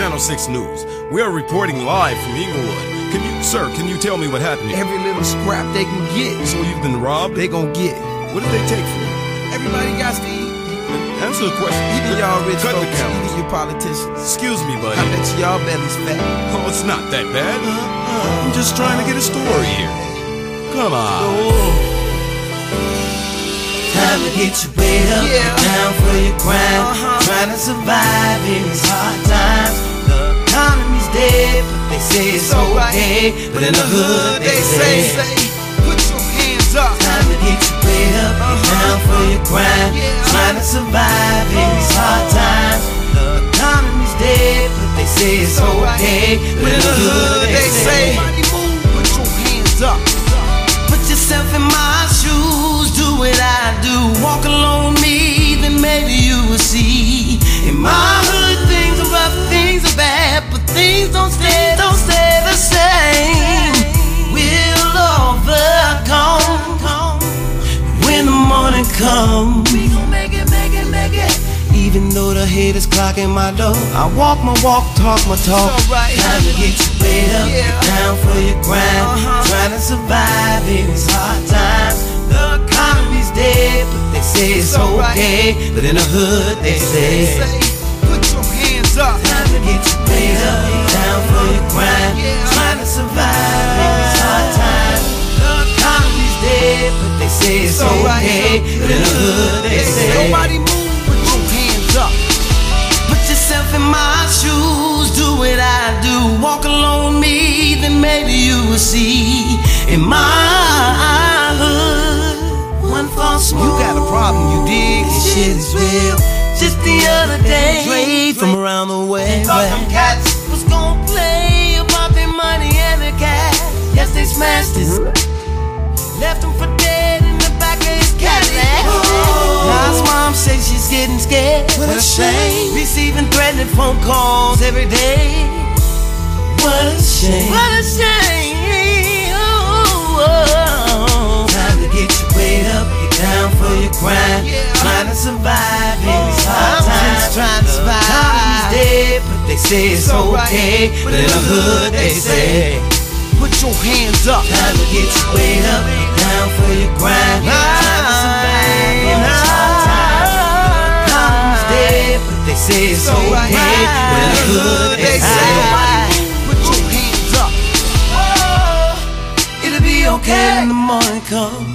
Channel 6 News. We are reporting live from Eaglewood. Sir, can you tell me what happened here? Every little scrap they can get. So you've been robbed? They gonna get it. What did they take from you? Everybody got to eat. Answer the question. Even y'all rich folks, even you politicians. Excuse me, buddy. I bet y'all belly's fat. Oh, it's not that bad. I'm just trying to get a story here. Come on. Time to get your weight up, down for your grind. Trying to survive in these hard times. The economy's dead, but they say it's okay. But in the hood, they say, put your hands up. Time to get your weight up, down for your grind. Trying to survive in these hard times. The economy's dead, but they say it's okay. But in the hood, they say, everybody move, put your hands up. Put yourself in my shoes, do what I do. Walk along with me, then maybe you will see. In my hood, things are rough, things are bad, but things don't stay the same. We'll overcome. When the morning comes, we gon' make it. Even though the haters clocking my door, I walk my walk, talk my talk. Time to get your weight up, down for your grind. Trying to survive in these hard times. The economy's dead, but they say it's okay. But in the hood, they say, put your hands up. Time to get your weight up, down for your grind. Trying to survive in these hard times. The economy's dead, but they say it's okay. But in the hood, they say, nobody move, put your hands up. Put yourself in my shoes, do what I do. Walk along with me, then maybe you will see. In my you got a problem, you dig? This shit is real. Just the other day, trade from around the way. Thought them cats was gonna play about their money and their cash. Yes, they smashed it. Left him for dead in the back of his Cadillac. Now his mom says she's getting scared. What a shame. Receiving threatening phone calls every day. What a shame. What a shame. Oh. Time to get your weight up. Down for your grind, trying to survive in these hard times. Trying to survive. The economy's dead, but they say it's okay. But in the hood, they say, put your hands up. Time to get your weight up, down for your grind, trying to survive in these hard times. The economy's dead, but they say it's okay. But in the hood, they say, put your hands up. Oh, it'll be okay when the morning comes.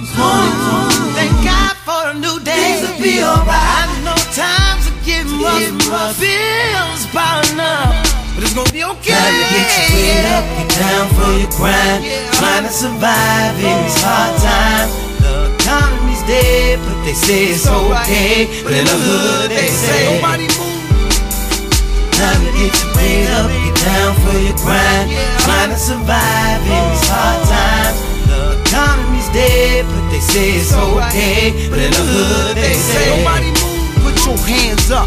Alright, I know times are getting rough. Feels piling up, but it's gonna be okay. Time to get your weight up, get down for your grind. Trying to survive in these hard times. The economy's dead, but they say it's okay. But in the hood, they say, nobody move. Time to get your weight up, get down for your grind. Trying to survive in these hard times. The economy's dead, but they say it's okay. But in the hood, they say, nobody move, put your hands up.